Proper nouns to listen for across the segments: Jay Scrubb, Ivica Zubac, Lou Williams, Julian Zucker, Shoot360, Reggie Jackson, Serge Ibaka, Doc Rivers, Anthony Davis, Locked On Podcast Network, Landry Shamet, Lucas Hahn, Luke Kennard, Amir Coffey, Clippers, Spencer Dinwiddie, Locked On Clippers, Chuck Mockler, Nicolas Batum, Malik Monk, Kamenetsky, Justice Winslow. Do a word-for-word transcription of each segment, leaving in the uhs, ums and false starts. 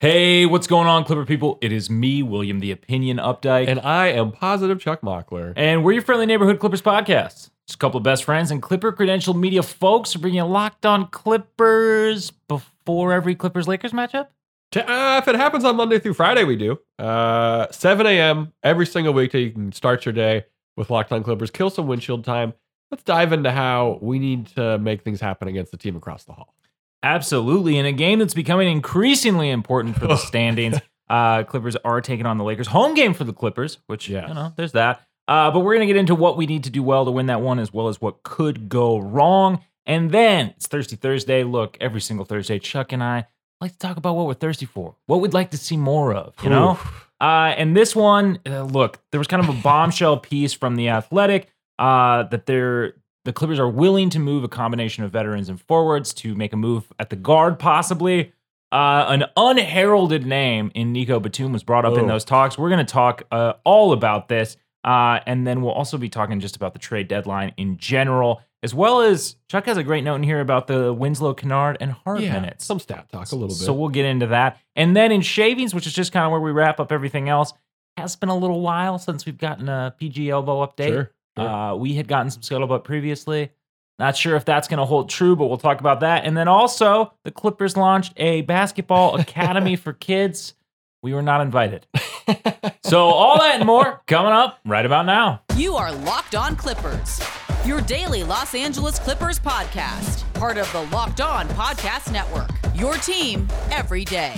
Hey, what's going on, Clipper people? It is me, William the Opinion Updike. And I am Positive Chuck Mockler. And we're your friendly neighborhood Clippers podcast. It's a couple of best friends and Clipper credential media folks are bringing you Locked On Clippers before every Clippers-Lakers matchup. Uh, if it happens on Monday through Friday, we do. Uh, seven a.m. every single week till you can start your day with Locked On Clippers. Kill some windshield time. Let's dive into how we need to make things happen against the team across the hall. Absolutely. In a game that's becoming increasingly important for the standings, uh, Clippers are taking on the Lakers. Home game for the Clippers, which, yes. you know, there's that. Uh, but we're going to get into what we need to do well to win that one, as well as what could go wrong. And then it's Thirsty Thursday. Look, every single Thursday, Chuck and I like to talk about what we're thirsty for, what we'd like to see more of, you Oof. know? Uh, and this one, uh, look, there was kind of a bombshell piece from The Athletic uh, that they're... The Clippers are willing to move a combination of veterans and forwards to make a move at the guard, possibly. Uh, an unheralded name in Nico Batum was brought up oh. in those talks. We're going to talk uh, all about this, uh, and then we'll also be talking just about the trade deadline in general, as well as Chuck has a great note in here about the Winslow, Kennard, and Hart yeah, minutes. Some stat talk a little bit. So we'll get into that. And then in shavings, which is just kind of where we wrap up everything else, has been a little while since we've gotten a P G Elbow update. Sure. Uh, we had gotten some scuttlebutt previously. Not sure if that's going to hold true, but we'll talk about that. And then also, the Clippers launched a basketball academy for kids. We were not invited. So all that and more coming up right about now. You are Locked On Clippers, your daily Los Angeles Clippers podcast. Part of the Locked On Podcast Network, your team every day.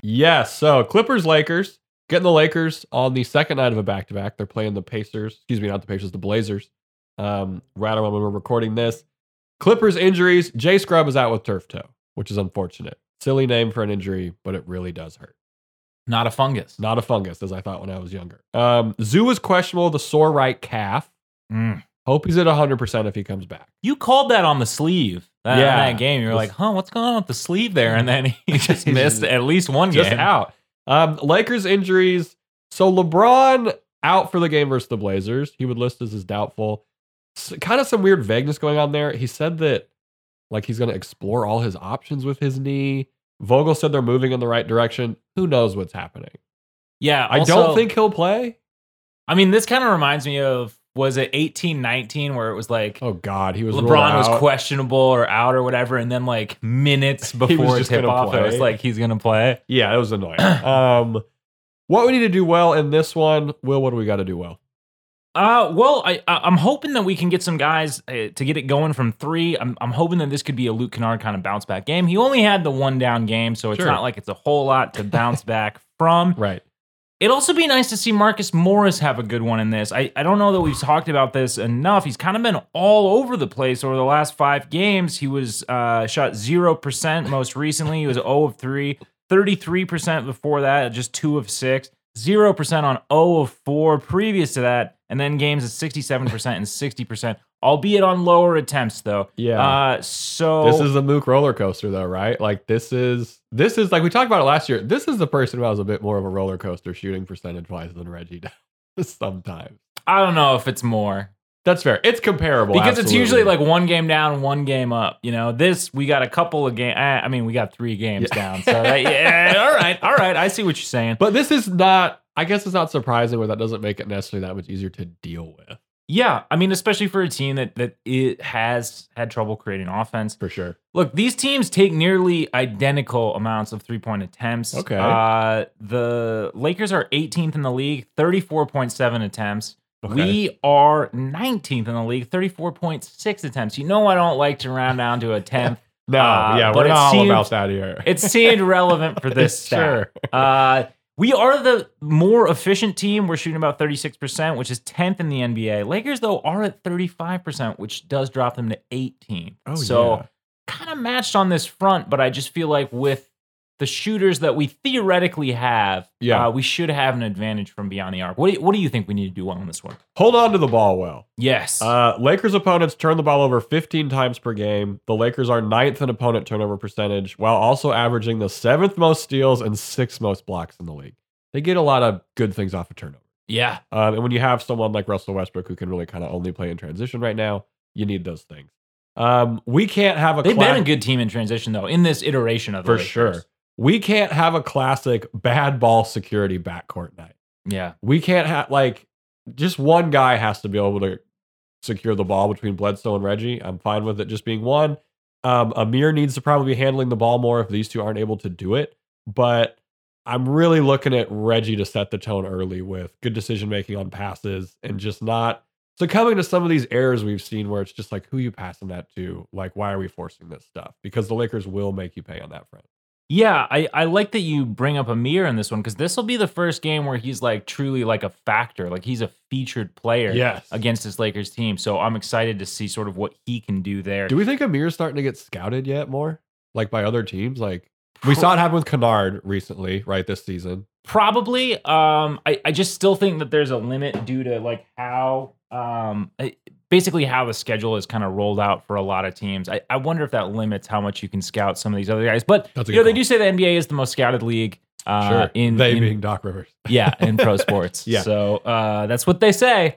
Yes, so Clippers-Lakers. Getting the Lakers on the second night of a back-to-back. They're playing the Pacers. Excuse me, not the Pacers, the Blazers. Um, right around when we're recording this. Clippers injuries. Jay Scrubb is out with turf toe, which is unfortunate. Silly name for an injury, but it really does hurt. Not a fungus. Not a fungus, as I thought when I was younger. Um, Zoo is questionable, the sore right calf. Mm. Hope he's at one hundred percent if he comes back. You called that on the sleeve. That, yeah. that game. You were like, huh, what's going on with the sleeve there? And then he just missed at least one game. Just out. Um, Lakers injuries. So LeBron out for the game versus the Blazers. He would list as as doubtful. So, kind of some weird vagueness going on there. He said that like he's going to explore all his options with his knee. Vogel said they're moving in the right direction. Who knows what's happening? Yeah. Also, I don't think he'll play. I mean, this kind of reminds me of, was it eighteen nineteen where it was like, oh God, he was LeBron was questionable or out or whatever, and then like minutes before tip off, it was like he's gonna play. Yeah, it was annoying. um, what we need to do well in this one, Will? What do we got to do well? Uh, well, I, I I'm hoping that we can get some guys uh, to get it going from three. I'm I'm hoping that this could be a Luke Kennard kind of bounce back game. He only had the one down game, so it's sure. not like it's a whole lot to bounce back from. Right. It'd also be nice to see Marcus Morris have a good one in this. I, I don't know that we've talked about this enough. He's kind of been all over the place over the last five games. He was uh, shot zero percent most recently. He was zero of three, thirty-three percent before that, just two of six, zero percent on zero of four previous to that, and then games at sixty-seven percent and sixty percent, albeit on lower attempts, though. Yeah. Uh, so this is the Mook roller coaster, though, right? Like, this is... This is, like we talked about it last year, this is the person who has a bit more of a roller coaster shooting percentage-wise than Reggie does sometimes. I don't know if it's more. That's fair. It's comparable. Because absolutely. It's usually like one game down, one game up. You know, this, we got a couple of games. I mean, we got three games yeah. down. So, that, yeah, all right, all right. I see what you're saying. But this is not, I guess it's not surprising where that doesn't make it necessarily that much easier to deal with. Yeah, I mean, especially for a team that that it has had trouble creating offense. For sure. Look, these teams take nearly identical amounts of three-point attempts. Okay. Uh, the Lakers are eighteenth in the league, thirty-four point seven attempts. Okay. We are nineteenth in the league, thirty-four point six attempts. You know I don't like to round down to a tenth. no, uh, yeah, we're not all seemed, about that here. It seemed relevant for this stat. Sure. Uh, We are the more efficient team. We're shooting about thirty-six percent, which is tenth in the N B A. Lakers, though, are at thirty-five percent, which does drop them to eighteenth. Oh, so yeah. kind of matched on this front, but I just feel like with the shooters that we theoretically have, yeah. uh, we should have an advantage from beyond the arc. What do, you, what do you think we need to do on this one? Hold on to the ball well. Yes. Uh, Lakers opponents turn the ball over fifteen times per game. The Lakers are ninth in opponent turnover percentage, while also averaging the seventh most steals and sixth most blocks in the league. They get a lot of good things off of turnover. Yeah. Um, and when you have someone like Russell Westbrook who can really kind of only play in transition right now, you need those things. Um, we can't have a They've cla- been a good team in transition, though, in this iteration of the For Lakers. Sure. We can't have a classic bad ball security backcourt night. Yeah. We can't have, like, just one guy has to be able to secure the ball between Bledsoe and Reggie. I'm fine with it just being one. Um, Amir needs to probably be handling the ball more if these two aren't able to do it. But I'm really looking at Reggie to set the tone early with good decision-making on passes and just not succumbing to some of these errors we've seen where it's just like, who are you passing that to? Like, why are we forcing this stuff? Because the Lakers will make you pay on that front. Yeah, I, I like that you bring up Amir in this one, because this will be the first game where he's like truly like a factor. Like he's a featured player yes. against this Lakers team. So I'm excited to see sort of what he can do there. Do we think Amir's starting to get scouted yet more? Like by other teams? Like we saw it happen with Kennard recently, right? This season. Probably. Um, I, I just still think that there's a limit due to like how um basically how the schedule is kind of rolled out for a lot of teams. I, I wonder if that limits how much you can scout some of these other guys. But you know, call. They do say the N B A is the most scouted league. Uh, sure. In, they in, being Doc Rivers. Yeah, in pro sports. yeah. So uh, that's what they say.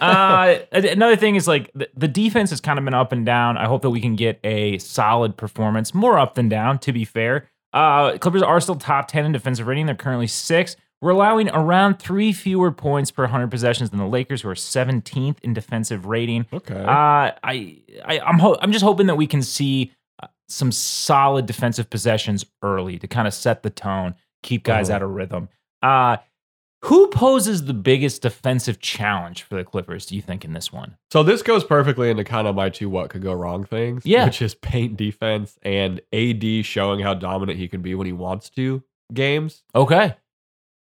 Uh, another thing is like the, the defense has kind of been up and down. I hope that we can get a solid performance, more up than down, to be fair. Uh, Clippers are still top ten in defensive rating. They're currently sixth. We're allowing around three fewer points per one hundred possessions than the Lakers, who are seventeenth in defensive rating. Okay. Uh, I, I, I'm, ho- I'm just hoping that we can see uh, some solid defensive possessions early to kind of set the tone, keep guys oh. out of rhythm. Uh, who poses the biggest defensive challenge for the Clippers, do you think, in this one? So this goes perfectly into kind of my two what could go wrong things, yeah. which is paint defense and A D showing how dominant he can be when he wants to games. Okay.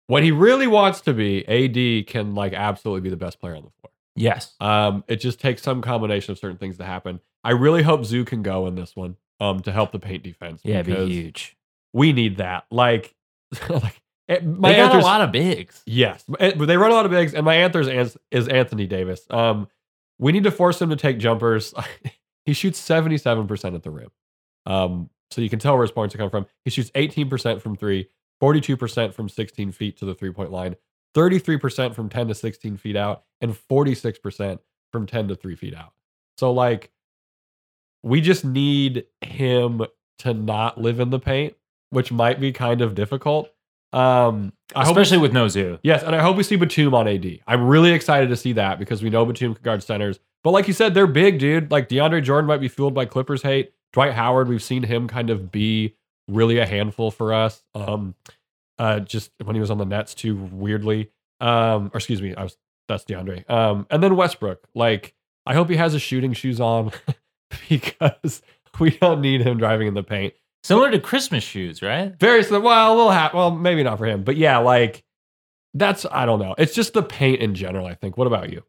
When he really wants to be, A D can like absolutely be the best player on the floor. Yes. Um, it just takes some combination of certain things to happen. I really hope Zoo can go in this one um, to help the paint defense. Yeah, it'd be huge. We need that. Like, like it, my they got a lot of bigs. Yes, it, they run a lot of bigs, and my answer is, is Anthony Davis. Um, we need to force him to take jumpers. He shoots seventy-seven percent at the rim. Um, so you can tell where his points are coming from. He shoots eighteen percent from three. forty-two percent from sixteen feet to the three-point line, thirty-three percent from ten to sixteen feet out, and forty-six percent from ten to three feet out. So, like, we just need him to not live in the paint, which might be kind of difficult. Um, I Especially hope, with no Zoo. Yes, and I hope we see Batum on A D. I'm really excited to see that because we know Batum can guard centers. But like you said, they're big, dude. Like, DeAndre Jordan might be fueled by Clippers hate. Dwight Howard, we've seen him kind of be really a handful for us. Um, uh, just when he was on the Nets too, weirdly. Um, or excuse me, I was that's DeAndre. Um, and then Westbrook. Like, I hope he has his shooting shoes on because we don't need him driving in the paint. Similar to Christmas shoes, right? Very similar. Well, a little hat. Well, maybe not for him, but yeah, like that's I don't know. It's just the paint in general. I think. What about you?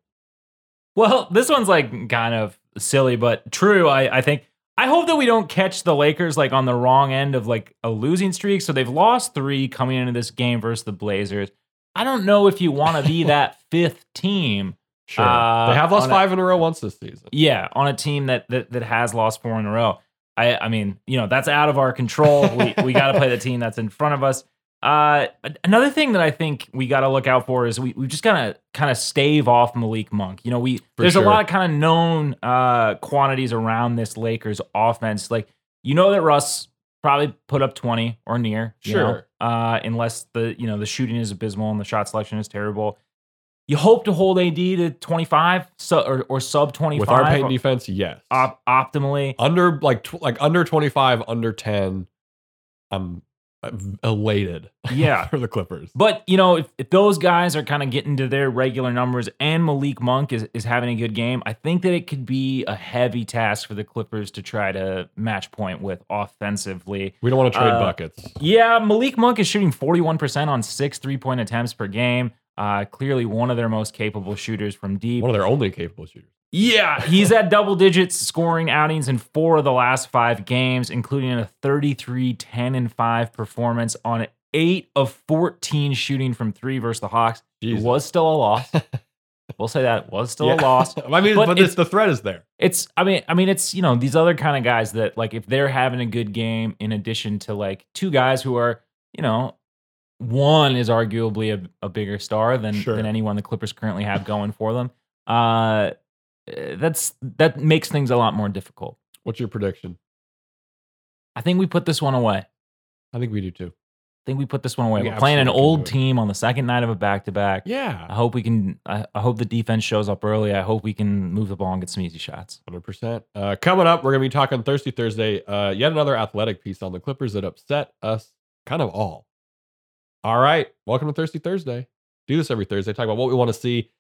Well, this one's like kind of silly, but true. I I think. I hope that we don't catch the Lakers like on the wrong end of like a losing streak. So they've lost three coming into this game versus the Blazers. I don't know if you want to be that fifth team. Sure, uh, they have lost five a, in a row once this season. Yeah, on a team that that that has lost four in a row. I I mean, you know, that's out of our control. We we got to play the team that's in front of us. Uh, another thing that I think we got to look out for is we we just gotta kind of stave off Malik Monk. You know, we for there's sure. a lot of kind of known uh, quantities around this Lakers offense. Like, you know that Russ probably put up twenty or near. Sure. You know, uh, unless the you know the shooting is abysmal and the shot selection is terrible. You hope to hold A D to twenty-five so, or, or sub twenty-five with our paint op- defense. Yes, op- optimally under like tw- like under twenty-five, under ten. Um. I'm elated yeah. for the Clippers. But, you know, if, if those guys are kind of getting to their regular numbers and Malik Monk is, is having a good game, I think that it could be a heavy task for the Clippers to try to match point with offensively. We don't want to trade uh, buckets. Yeah, Malik Monk is shooting forty-one percent on six three-point attempts per game. Uh, clearly one of their most capable shooters from deep. One of their only capable shooters. Yeah, he's had double digits scoring outings in four of the last five games, including a thirty-three, ten, and five performance on eight of fourteen shooting from three versus the Hawks. Jeez. It was still a loss. We'll say that it was still yeah. a loss. I mean, but, but it's, it's, the threat is there. It's, I mean, I mean, it's, you know, these other kind of guys that, like, if they're having a good game, in addition to, like, two guys who are, you know, one is arguably a, a bigger star than, sure. than anyone the Clippers currently have going for them. Uh, that's that makes things a lot more difficult. What's your prediction? I think we put this one away. I think we do too. I think we put this one away. We We're playing an old team on the second night of a back-to-back. Yeah. I hope we can. I, I hope the defense shows up early. I hope we can move the ball and get some easy shots. one hundred percent. Uh, coming up, we're going to be talking Thirsty Thursday. Uh, yet another athletic piece on the Clippers that upset us kind of all. All right. Welcome to Thirsty Thursday. Do this every Thursday. Talk about what we want to see.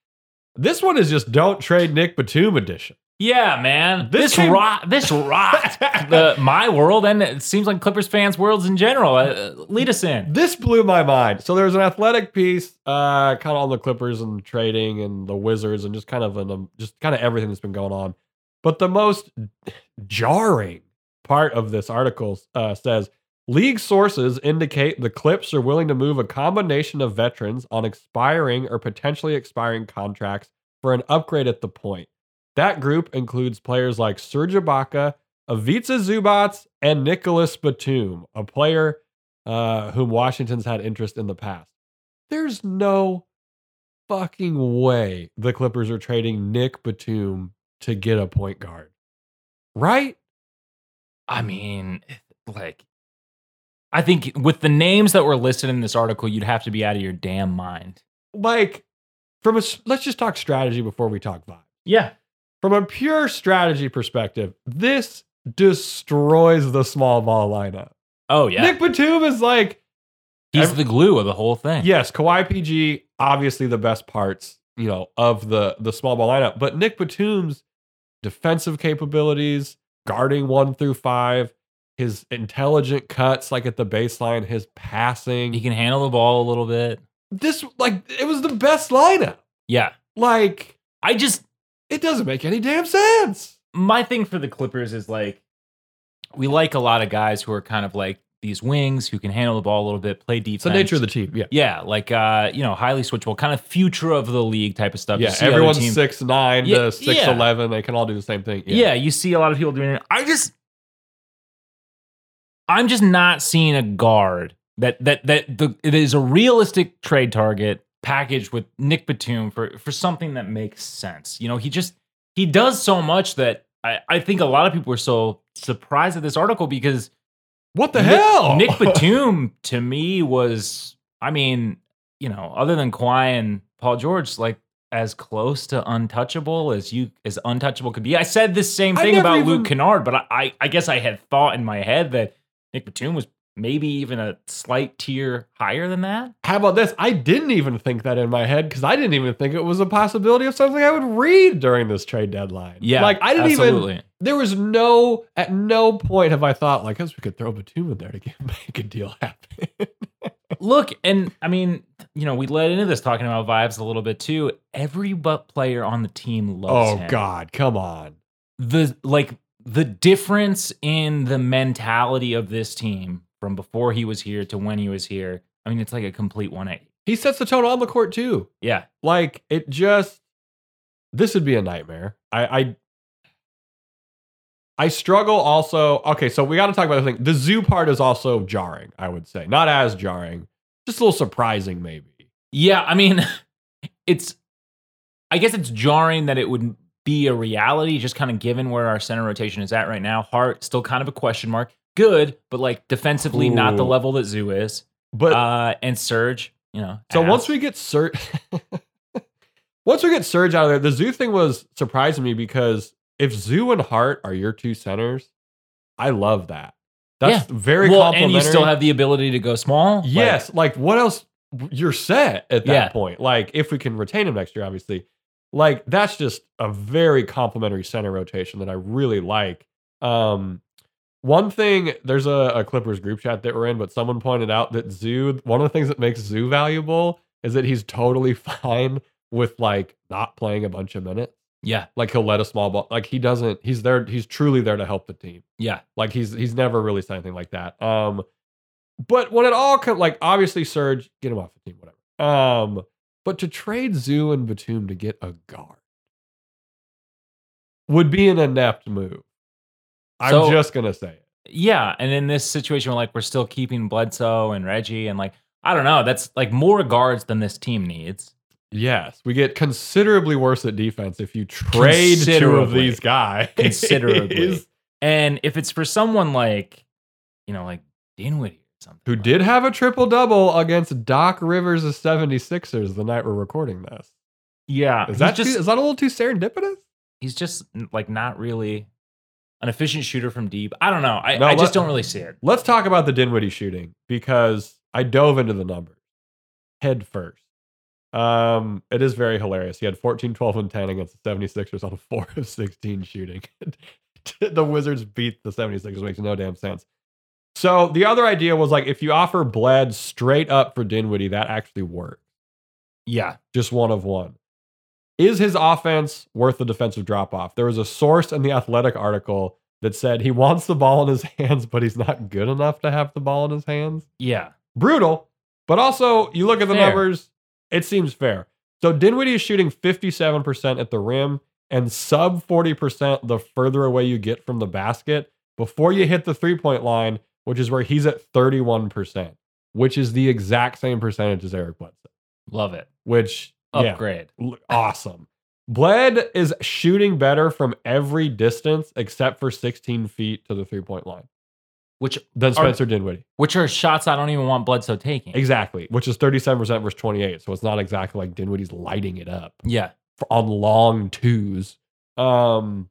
This one is just don't trade Nick Batum edition. Yeah, man. This, this came... rock, this rocked the, my world, and it seems like Clippers fans' worlds in general. Uh, lead us in. This blew my mind. So there's an athletic piece, uh, kind of on the Clippers and trading and the Wizards and just kind of an, um, just kind of everything that's been going on. But the most jarring part of this article uh, says league sources indicate the Clips are willing to move a combination of veterans on expiring or potentially expiring contracts for an upgrade at the point. That group includes players like Serge Ibaka, Ivica Zubac, and Nicolas Batum, a player uh, whom Washington's had interest in the past. There's no fucking way the Clippers are trading Nick Batum to get a point guard, right? I mean, like, I think with the names that were listed in this article, you'd have to be out of your damn mind. Like, from a let's just talk strategy before we talk vibe. Yeah. From a pure strategy perspective, this destroys the small ball lineup. Oh, yeah. Nick Batum is like... He's every, the glue of the whole thing. Yes, Kawhi P G, obviously the best parts, you know, of the, the small ball lineup. But Nick Batum's defensive capabilities, guarding one through five, his intelligent cuts, like at the baseline, his passing. He can handle the ball a little bit. This, like, it was the best lineup. Yeah. Like... I just... It doesn't make any damn sense. My thing for the Clippers is like, we like a lot of guys who are kind of like these wings who can handle the ball a little bit, play defense. It's the nature of the team, yeah. Yeah, like, uh, you know, highly switchable, kind of future of the league type of stuff. Yeah, everyone's six nine yeah, to six eleven. Yeah. They can all do the same thing. Yeah. yeah, you see a lot of people doing it. I just, I'm just not seeing a guard that that that the, it is a realistic trade target packaged with Nick Batum for, for something that makes sense. You know, he just, he does so much that I, I think a lot of people are so surprised at this article because what the Nick, hell? Nick Batum to me was, I mean, you know, other than Kawhi and Paul George, like as close to untouchable as you, as untouchable could be. I said the same thing about even... Luke Kennard, but I, I, I guess I had thought in my head that Nick Batum was maybe even a slight tier higher than that. How about this? I didn't even think that in my head because I didn't even think it was a possibility of something I would read during this trade deadline. Yeah, like I didn't absolutely. even. There was no at no point have I thought like, I guess we could throw Batum in there to get, make a deal happen. Look, and I mean, you know, we led into this talking about vibes a little bit too. Every but player on the team loves. Oh him. God, come on. The like the difference in the mentality of this team. From before he was here to when he was here. I mean, it's like a complete one eighty. He sets the tone on the court too. Yeah. Like it just, this would be a nightmare. I, I, I struggle also. Okay. So we got to talk about the thing. The zoo part is also jarring. I would say not as jarring, just a little surprising maybe. Yeah. I mean, it's, I guess it's jarring that it would be a reality just kind of given where our center rotation is at right now. Hart still kind of a question mark. Good, but like defensively, Ooh. not the level that Zoo is. But uh, and Serge, you know. So ass. once we get Serge, once we get Serge out of there, the Zoo thing was surprising me because if Zoo and Hart are your two centers, I love that. That's yeah. very well, complimentary. And you still have the ability to go small. Yes, like, like what else? You're set at that yeah. point. Like if we can retain him next year, obviously. Like that's just a very complimentary center rotation that I really like. Um. One thing, there's a, a Clippers group chat that we're in, but someone pointed out that Zoo, one of the things that makes Zoo valuable is that he's totally fine with like not playing a bunch of minutes. Yeah. Like he'll let a small ball, like he doesn't, he's there, he's truly there to help the team. Yeah. Like he's, he's never really said anything like that. Um, but when it all comes, like obviously Serge, get him off the team, whatever. Um, but to trade Zoo and Batum to get a guard would be an inept move. I'm so, just going to say it. Yeah, and in this situation, like we're still keeping Bledsoe and Reggie and like, I don't know, that's like more guards than this team needs. Yes, we get considerably worse at defense if you trade two of these guys. Considerably. And if it's for someone like, you know, like Dinwiddie or something. Who like did that. Have a triple-double against Doc Rivers' seventy-sixers the night we're recording this. Yeah. Is that, just, too, is that a little too serendipitous? He's just, like, not really an efficient shooter from deep. I don't know. I, no, I just don't really see it. Let's talk about the Dinwiddie shooting, because I dove into the numbers head first. Um, it is very hilarious. He had fourteen, twelve, and ten against the seventy-sixers on a four of sixteen shooting. The Wizards beat the seventy-sixers. Makes no damn sense. So the other idea was, like, if you offer Bled straight up for Dinwiddie, that actually works. Yeah. Just one of one. Is his offense worth the defensive drop-off? There was a source in The Athletic article that said he wants the ball in his hands, but he's not good enough to have the ball in his hands. Yeah. Brutal. But also, you look at the fair. numbers, it seems fair. So Dinwiddie is shooting fifty-seven percent at the rim and sub forty percent the further away you get from the basket before you hit the three-point line, which is where he's at thirty-one percent, which is the exact same percentage as Eric Bledsoe. Love it. Which, upgrade. Yeah, awesome. Bled is shooting better from every distance except for sixteen feet to the three-point line. Which then Spencer are, Dinwiddie. Which are shots I don't even want Bledsoe taking. Exactly. Which is thirty-seven percent versus twenty-eight. So it's not exactly like Dinwiddie's lighting it up. Yeah. For, on long twos. Um,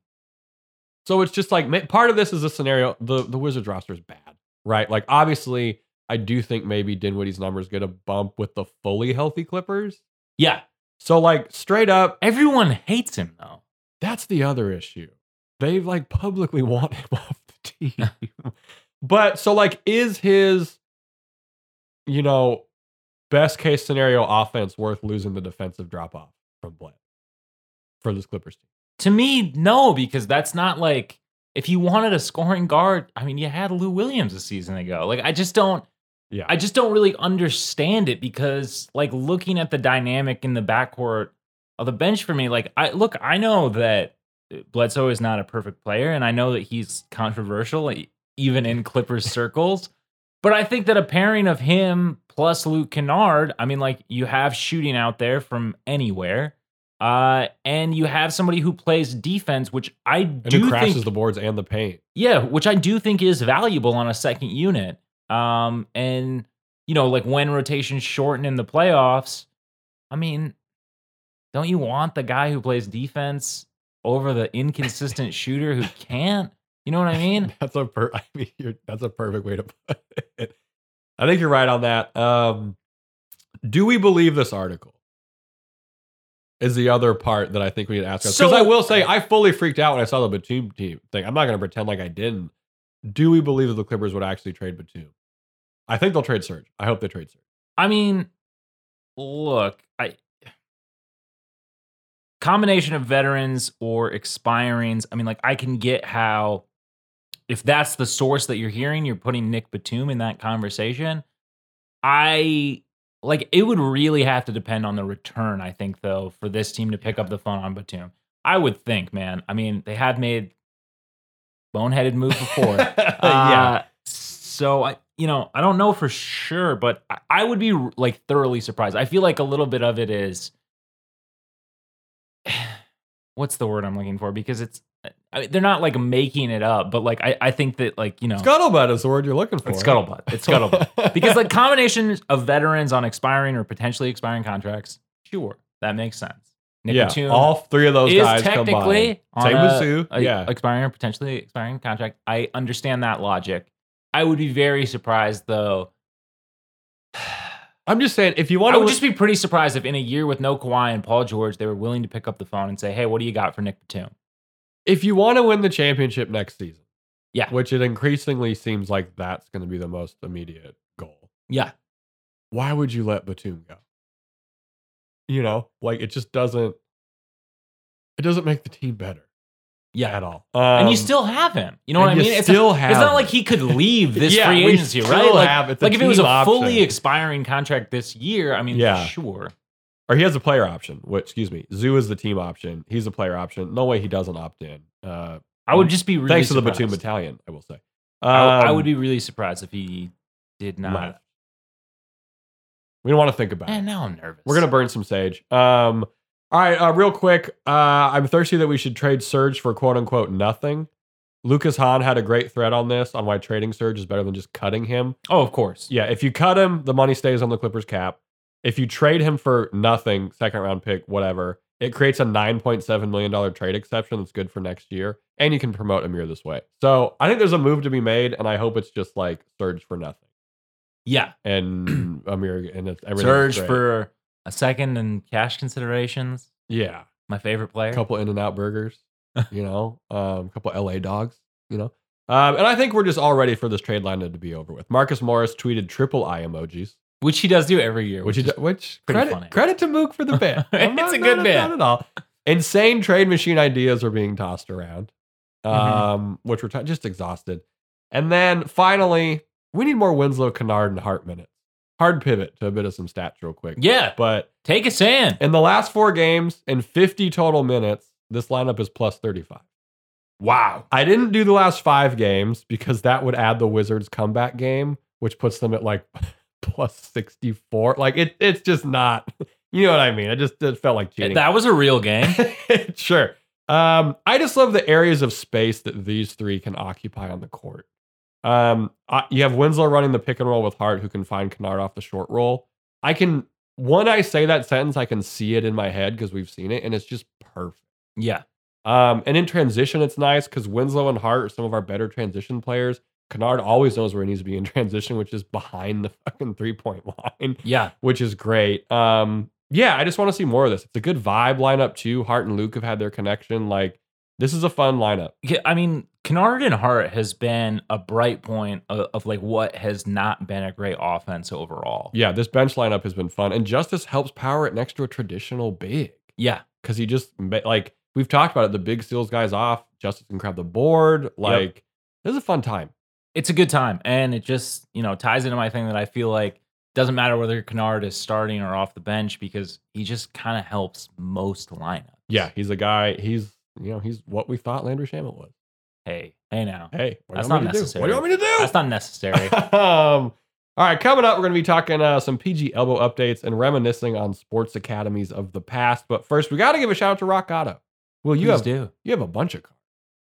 so it's just like, part of this is a scenario. The, the Wizards roster is bad, right? Like, obviously, I do think maybe Dinwiddie's numbers get a bump with the fully healthy Clippers. Yeah. So, like, straight up. Everyone hates him, though. That's the other issue. They, like, publicly want him off the team. But so, like, is his, you know, best case scenario offense worth losing the defensive drop off from Bled for this Clippers team? To me, no, because that's not like, if you wanted a scoring guard, I mean, you had Lou Williams a season ago. Like, I just don't, yeah, I just don't really understand it, because, like, looking at the dynamic in the backcourt of the bench for me, like, I look, I know that Bledsoe is not a perfect player, and I know that he's controversial. Like, even in Clippers circles. But I think that a pairing of him plus Luke Kennard, I mean, like, you have shooting out there from anywhere. Uh, and you have somebody who plays defense, which I do and who think... crashes the boards and the paint. Yeah, which I do think is valuable on a second unit. Um, and, you know, like, when rotations shorten in the playoffs, I mean, don't you want the guy who plays defense over the inconsistent shooter who can't? You know what I mean? That's a per- I mean, you're, that's a perfect way to put it. I think you're right on that. Um, do we believe this article? Is the other part that I think we need to ask. Because so, I will say, I fully freaked out when I saw the Batum team thing. I'm not going to pretend like I didn't. Do we believe that the Clippers would actually trade Batum? I think they'll trade Serge. I hope they trade Serge. I mean, look, I... combination of veterans or expirings. I mean, like, I can get how... if that's the source that you're hearing, you're putting Nick Batum in that conversation. I, like, it would really have to depend on the return, I think, though, for this team to pick up the phone on Batum. I would think, man. I mean, they have made boneheaded moves before. uh, yeah. So, I, you know, I don't know for sure, but I, I would be, like, thoroughly surprised. I feel like a little bit of it is... what's the word I'm looking for? Because it's... I mean, they're not, like, making it up, but, like, I, I think that, like, you know... scuttlebutt is the word you're looking for. It's scuttlebutt. It's scuttlebutt. Because, like, combinations of veterans on expiring or potentially expiring contracts, sure, that makes sense. Nick yeah, Batum all three of those is guys technically combined. On Same a, with Sue. A, yeah. expiring or potentially expiring contract. I understand that logic. I would be very surprised, though. I'm just saying, if you want to... I would just be pretty surprised if in a year with no Kawhi and Paul George, they were willing to pick up the phone and say, hey, what do you got for Nick Batum? If you want to win the championship next season, yeah, which it increasingly seems like that's going to be the most immediate goal. Yeah. Why would you let Batum go? You know, like, it just doesn't, it doesn't make the team better. Yeah. At all. Um, and you still have him. You know what I mean? It's, still a, have it's not like he could leave this yeah, free agency, right? Like, have, like if it was a option. fully expiring contract this year, I mean, yeah. sure. Or he has a player option. Which, excuse me, Zoo is the team option. He's a player option. No way he doesn't opt in. Uh, I would just be really thanks surprised. To the Batum Battalion, I will say. Um, I, I would be really surprised if he did not. Left. We don't want to think about it. And now I'm nervous. We're going to burn some sage. Um, all right, uh, real quick. Uh, I'm thirsty that we should trade Serge for quote-unquote nothing. Lucas Hahn had a great thread on this, on why trading Serge is better than just cutting him. Oh, of course. Yeah, if you cut him, the money stays on the Clippers cap. If you trade him for nothing, second round pick, whatever, it creates a nine point seven million dollars trade exception that's good for next year, and you can promote Amir this way. So I think there's a move to be made, and I hope it's just like Serge for nothing. Yeah. And Amir and everything. Serge for a second and cash considerations. Yeah. My favorite player. A couple In-N-Out burgers. You know, um, a couple L A dogs, you know. Um, and I think we're just all ready for this trade line to be over with. Marcus Morris tweeted triple eye emojis. Which he does do every year. Which, which, do, which credit, funny. Credit to Mook for the bit. It's not, a good not, bit. Not at all. Insane trade machine ideas are being tossed around, um, mm-hmm. which we're t- just exhausted. And then finally, we need more Winslow, Kennard, and Hart minutes. Hard pivot to a bit of some stats real quick. Yeah. But take us in. In the last four games and fifty total minutes, this lineup is plus thirty-five. Wow. I didn't do the last five games because that would add the Wizards comeback game, which puts them at like plus sixty-four. Like it, it's just not, you know what I mean? I just it felt like cheating. That was a real game. Sure. Um, I just love the areas of space that these three can occupy on the court. Um, I, you have Winslow running the pick and roll with Hart, who can find Kennard off the short roll. I can, when I say that sentence, I can see it in my head because we've seen it, and it's just perfect. Yeah. Um, and in transition, it's nice because Winslow and Hart are some of our better transition players. Kennard always knows where he needs to be in transition, which is behind the fucking three-point line. Yeah. Which is great. Um, yeah, I just want to see more of this. It's a good vibe lineup, too. Hart and Luke have had their connection. Like, this is a fun lineup. Yeah, I mean, Kennard and Hart has been a bright point of, of, like, what has not been a great offense overall. Yeah, this bench lineup has been fun. And Justice helps power it next to a traditional big. Yeah. Because he just, like... We've talked about it. The big steals guys off. Justice can grab the board. Like, yep. This is a fun time. It's a good time. And it just, you know, ties into my thing that I feel like doesn't matter whether Kennard is starting or off the bench because he just kind of helps most lineups. Yeah, he's a guy. He's, you know, he's what we thought Landry Shamet was. Hey, hey now. Hey, what do you want me to do? What do you want me to do? That's not necessary. um, all right, coming up, we're going to be talking uh, some P G elbow updates and reminiscing on sports academies of the past. But first, we got to give a shout out to Rock Auto. Well, you Please have do. You have a bunch of cars.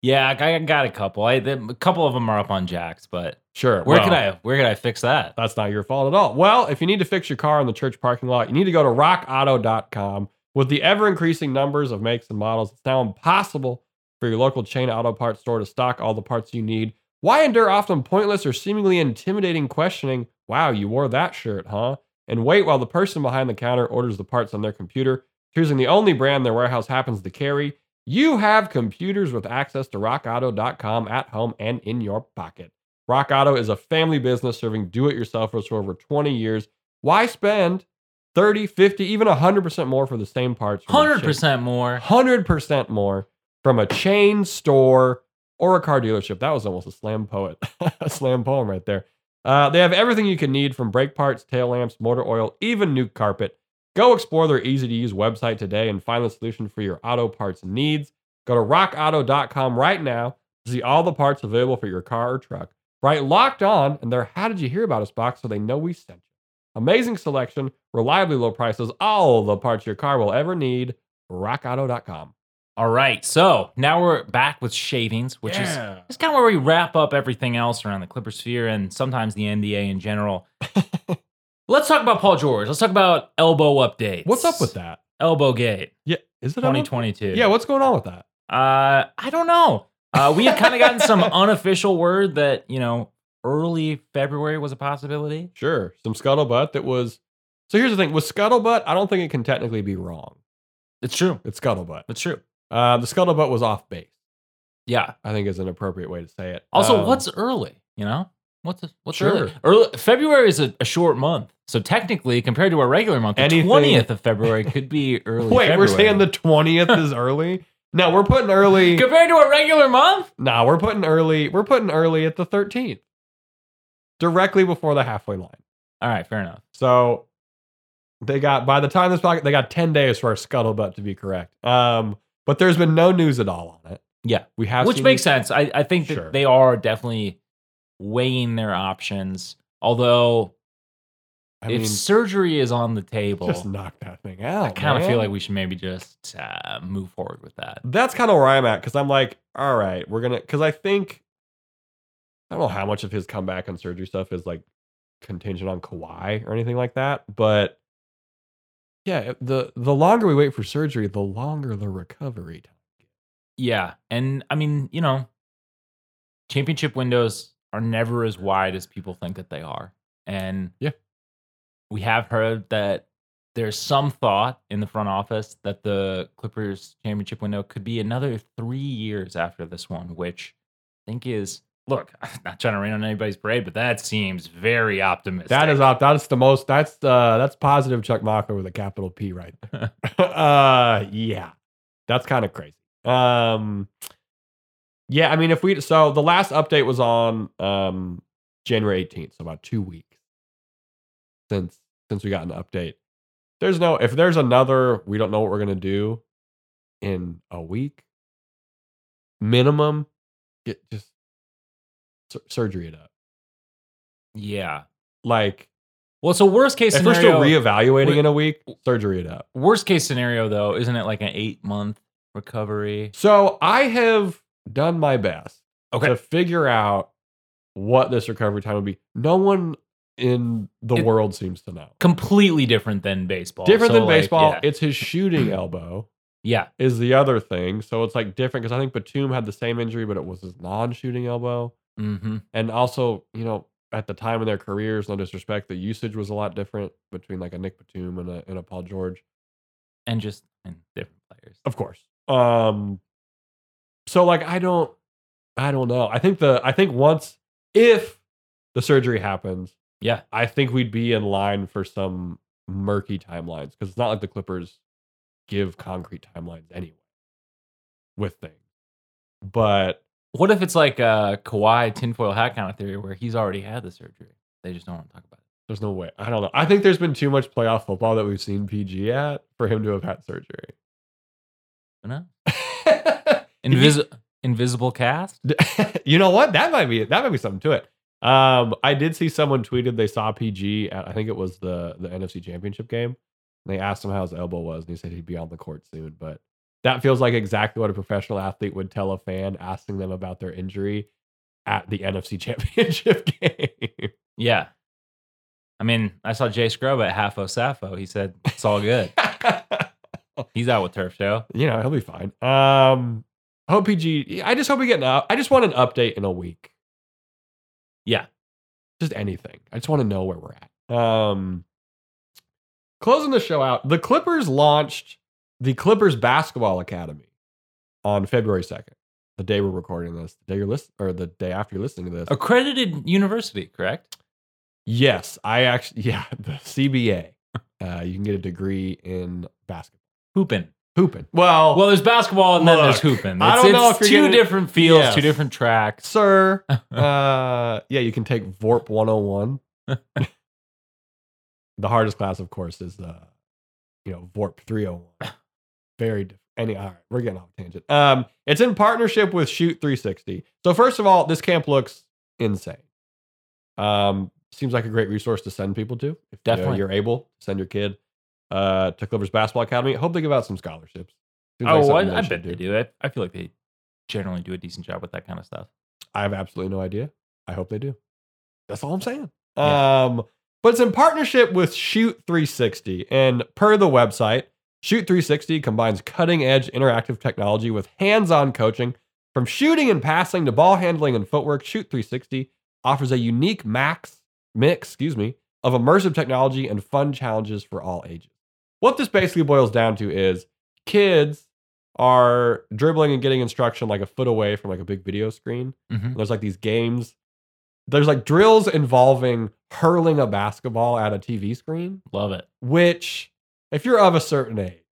Yeah, I got a couple. I, a couple of them are up on jacks, but sure. Where well, can I where can I fix that? That's not your fault at all. Well, if you need to fix your car in the church parking lot, you need to go to rock auto dot com. With the ever increasing numbers of makes and models, it's now impossible for your local chain auto parts store to stock all the parts you need. Why endure often pointless or seemingly intimidating questioning? Wow, you wore that shirt, huh? And wait while the person behind the counter orders the parts on their computer, choosing the only brand their warehouse happens to carry. You have computers with access to rock auto dot com at home and in your pocket. Rock Auto is a family business serving do-it-yourselfers for over twenty years. Why spend thirty, fifty, even one hundred percent more for the same parts? one hundred percent more. one hundred percent more from a chain store or a car dealership. That was almost a slam poet, a slam poem right there. Uh, they have everything you can need from brake parts, tail lamps, motor oil, even new carpet. Go explore their easy-to-use website today and find the solution for your auto parts needs. Go to rock auto dot com right now to see all the parts available for your car or truck. Write Locked On in their How Did You Hear About Us box so they know we sent you. Amazing selection, reliably low prices, all the parts your car will ever need. rock auto dot com. All right, so now we're back with shavings, which yeah. is, is kind of where we wrap up everything else around the Clippers sphere and sometimes the N B A in general. Let's talk about Paul George. Let's talk about elbow updates. What's up with that? Elbow gate. Yeah. Is it twenty twenty-two? Yeah. What's going on with that? Uh, I don't know. Uh, we had kind of gotten some unofficial word that, you know, early February was a possibility. Sure. Some scuttlebutt that was. So here's the thing with scuttlebutt, I don't think it can technically be wrong. It's true. It's scuttlebutt. It's true. Uh, the scuttlebutt was off base. Yeah. I think is an appropriate way to say it. Also, um, what's early, you know? What's a, what's sure. early? early? February is a, a short month, so technically, compared to a regular month, the Anything. twentieth of February could be early. Wait, February. We're saying the twentieth is early? No, we're putting early compared to a regular month. No, nah, we're putting early. We're putting early at the thirteenth, directly before the halfway line. All right, fair enough. So they got by the time this podcast, they got ten days for our scuttlebutt to be correct. Um, but there's been no news at all on it. Yeah, we have, which makes sense. I I think that sure. they are definitely weighing their options, although I if mean, surgery is on the table, just knock that thing out. I kind of feel like we should maybe just uh, move forward with that. That's kind of where I'm at, because I'm like, all right, we're gonna. Because I think I don't know how much of his comeback and surgery stuff is like contingent on Kawhi or anything like that, but yeah, the the longer we wait for surgery, the longer the recovery time. Yeah, and I mean, you know, championship windows are never as wide as people think that they are, and yeah. We have heard that there's some thought in the front office that the Clippers championship window could be another three years after this one, which I think is, look, I'm not trying to rain on anybody's parade, but that seems very optimistic. That is op- That's the most, that's uh, that's positive Chuck Mockler with a capital P right there. uh, yeah, that's kind of crazy. Um, yeah, I mean, if we, so the last update was on um, January eighteenth, so about two weeks since. Since we got an update, there's no, if there's another, we don't know what we're going to do in a week minimum, get just sur- surgery it up. Yeah. Like, well, so worst case scenario, if we're still reevaluating we, in a week, surgery it up. Worst case scenario though, isn't it like an eight month recovery? So I have done my best okay. to figure out what this recovery time would be. No one in the it, world seems to know. Completely different than baseball. Different so than like, baseball. Yeah. It's his shooting elbow. Yeah. Is the other thing. So it's like different, because I think Batum had the same injury, but it was his non-shooting elbow. Mm-hmm. And also, you know, at the time in their careers, no disrespect, the usage was a lot different between like a Nick Batum and a, and a Paul George. And just and different players. Of course. Um. So like, I don't, I don't know. I think the, I think once, if the surgery happens, yeah, I think we'd be in line for some murky timelines, because it's not like the Clippers give concrete timelines anyway with things. But what if it's like a Kawhi tinfoil hat kind of theory where he's already had the surgery? They just don't want to talk about it. There's no way. I don't know. I think there's been too much playoff football that we've seen P G at for him to have had surgery. No. Invis- invisible cast? You know what? That might be that might be something to it. Um, I did see someone tweeted they saw P G at, I think it was the, the N F C Championship game. And they asked him how his elbow was, and he said he'd be on the court soon. But that feels like exactly what a professional athlete would tell a fan asking them about their injury at the N F C Championship game. Yeah. I mean, I saw Jay Scrubb at Halfo Sappho. He said, it's all good. He's out with Turf Show. You know, he'll be fine. Um, I hope P G, I just hope we get an up. I just want an update in a week. Yeah, just anything. I just want to know where we're at. Um, closing the show out, the Clippers launched the Clippers Basketball Academy on February second, the day we're recording this, the day you're list- or the day after you're listening to this. Accredited university, correct? Yes, I actually, yeah, the C B A. Uh, you can get a degree in basketball. Hoopin'. Hooping. Well, well, there's basketball and look, then there's hooping. It's, I don't know it's if you're two getting, different fields, yes. two different tracks. Sir. uh, yeah, you can take V O R P one oh one. The hardest class, of course, is uh, you know, V O R P three oh one. Very different. Any, all right, we're getting off tangent. Um, it's in partnership with Shoot three sixty. So first of all, this camp looks insane. Um, seems like a great resource to send people to. If Definitely. You know, you're able, send your kid. Uh, to Clippers Basketball Academy. Hope they give out some scholarships. Seems oh, like I, I bet do. they do that. I feel like they generally do a decent job with that kind of stuff. I have absolutely no idea. I hope they do. That's all I'm saying. Yeah. Um, but it's in partnership with Shoot three sixty. And per the website, Shoot three sixty combines cutting-edge interactive technology with hands-on coaching. From shooting and passing to ball handling and footwork, Shoot three sixty offers a unique max mix, excuse me, of immersive technology and fun challenges for all ages. What this basically boils down to is kids are dribbling and getting instruction like a foot away from like a big video screen. Mm-hmm. There's like these games. There's like drills involving hurling a basketball at a T V screen. Love it. Which, if you're of a certain age,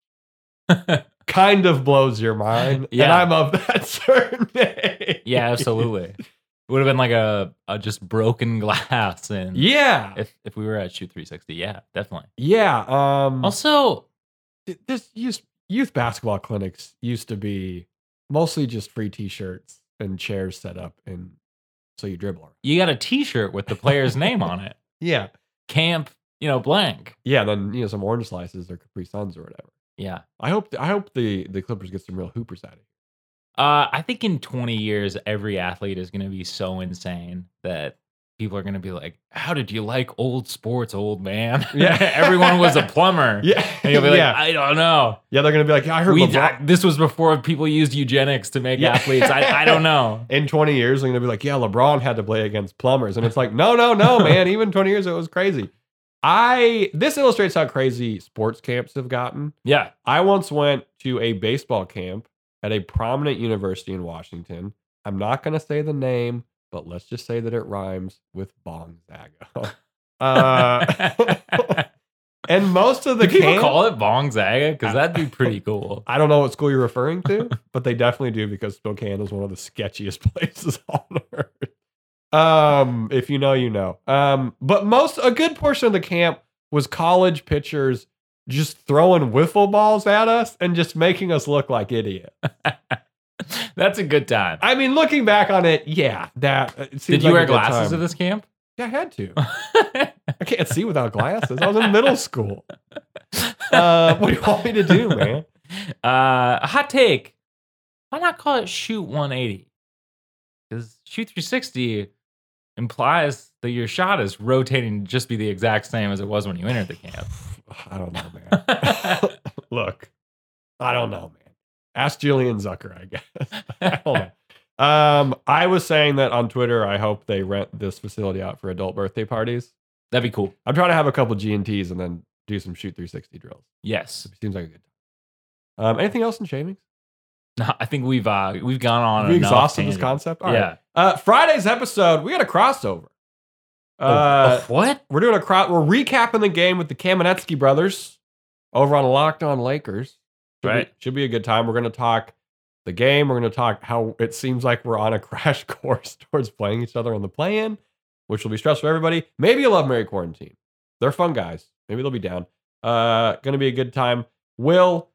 kind of blows your mind. Yeah. And I'm of that certain age. Yeah, absolutely. It would have been like a, a just broken glass, and yeah, if if we were at Shoot three sixty, yeah, definitely, yeah. Um, also, this youth youth basketball clinics used to be mostly just free T-shirts and chairs set up, and so you dribble. You got a T-shirt with the player's name on it. Yeah, camp you know, blank. Yeah, then, you know, some orange slices or Capri Suns or whatever. Yeah. I hope th- I hope the, the Clippers get some real hoopers out of it. Uh, I think in twenty years, every athlete is going to be so insane that people are going to be like, how did you like old sports, old man? Yeah. Everyone was a plumber. Yeah. And you'll be like, yeah. I don't know. Yeah, they're going to be like, yeah, I heard we LeBron. D- this was before people used eugenics to make yeah. athletes. I, I don't know. In twenty years, they're going to be like, yeah, LeBron had to play against plumbers. And it's like, no, no, no, man. Even twenty years, it was crazy. I this illustrates how crazy sports camps have gotten. Yeah. I once went to a baseball camp at a prominent university in Washington. I'm not going to say the name, but let's just say that it rhymes with Gonzaga. Uh, and most of the do people camp, call it Gonzaga? Because that'd be pretty cool. I don't know what school you're referring to, but they definitely do, because Spokane is one of the sketchiest places on earth. Um, if you know, you know. Um, but most a good portion of the camp was college pitchers just throwing wiffle balls at us and just making us look like idiots. That's a good time. I mean, looking back on it, yeah. That it seems Did you like wear glasses at this camp? Yeah, I had to. I can't see without glasses. I was in middle school. Uh, what do you want me to do, man? Uh, hot take. Why not call it Shoot one eighty? Because Shoot three sixty implies that your shot is rotating to just be the exact same as it was when you entered the camp. I don't know, man. Look, I don't know, man. Ask Julian Zucker, I guess. I don't know. Um, I was saying that on Twitter, I hope they rent this facility out for adult birthday parties. That'd be cool. I'm trying to have a couple G and Ts and then do some Shoot three sixty drills. Yes. It seems like a good time. Um, anything else in shamings? No, I think we've uh, we've gone on we enough. We exhausted this concept? All yeah. Right. Uh, Friday's episode, we got a crossover. Uh, oh, what? We're doing a crop. We're recapping the game with the Kamenetsky brothers over on Locked On Lakers. Should right. Be, should be a good time. We're going to talk the game. We're going to talk how it seems like we're on a crash course towards playing each other on the play-in, which will be stressful for everybody. Maybe you'll love Mary Quarantine. They're fun guys. Maybe they'll be down. Uh, going to be a good time. Will,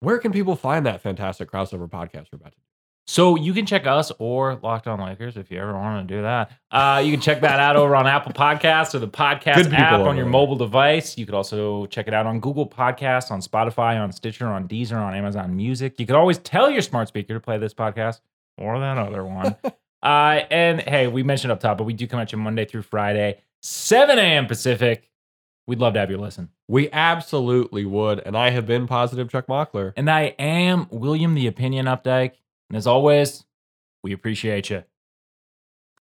where can people find that fantastic crossover podcast we're about to do? So you can check us or Locked On Lakers if you ever want to do that. Uh, you can check that out over on Apple Podcasts or the podcast app on your mobile device. You could also check it out on Google Podcasts, on Spotify, on Stitcher, on Deezer, on Amazon Music. You could always tell your smart speaker to play this podcast or that other one. uh, and hey, we mentioned up top, but we do come at you Monday through Friday, seven a.m. Pacific. We'd love to have you listen. We absolutely would. And I have been Positive Chuck Mockler. And I am William the Opinion Updike. And as always, we appreciate you.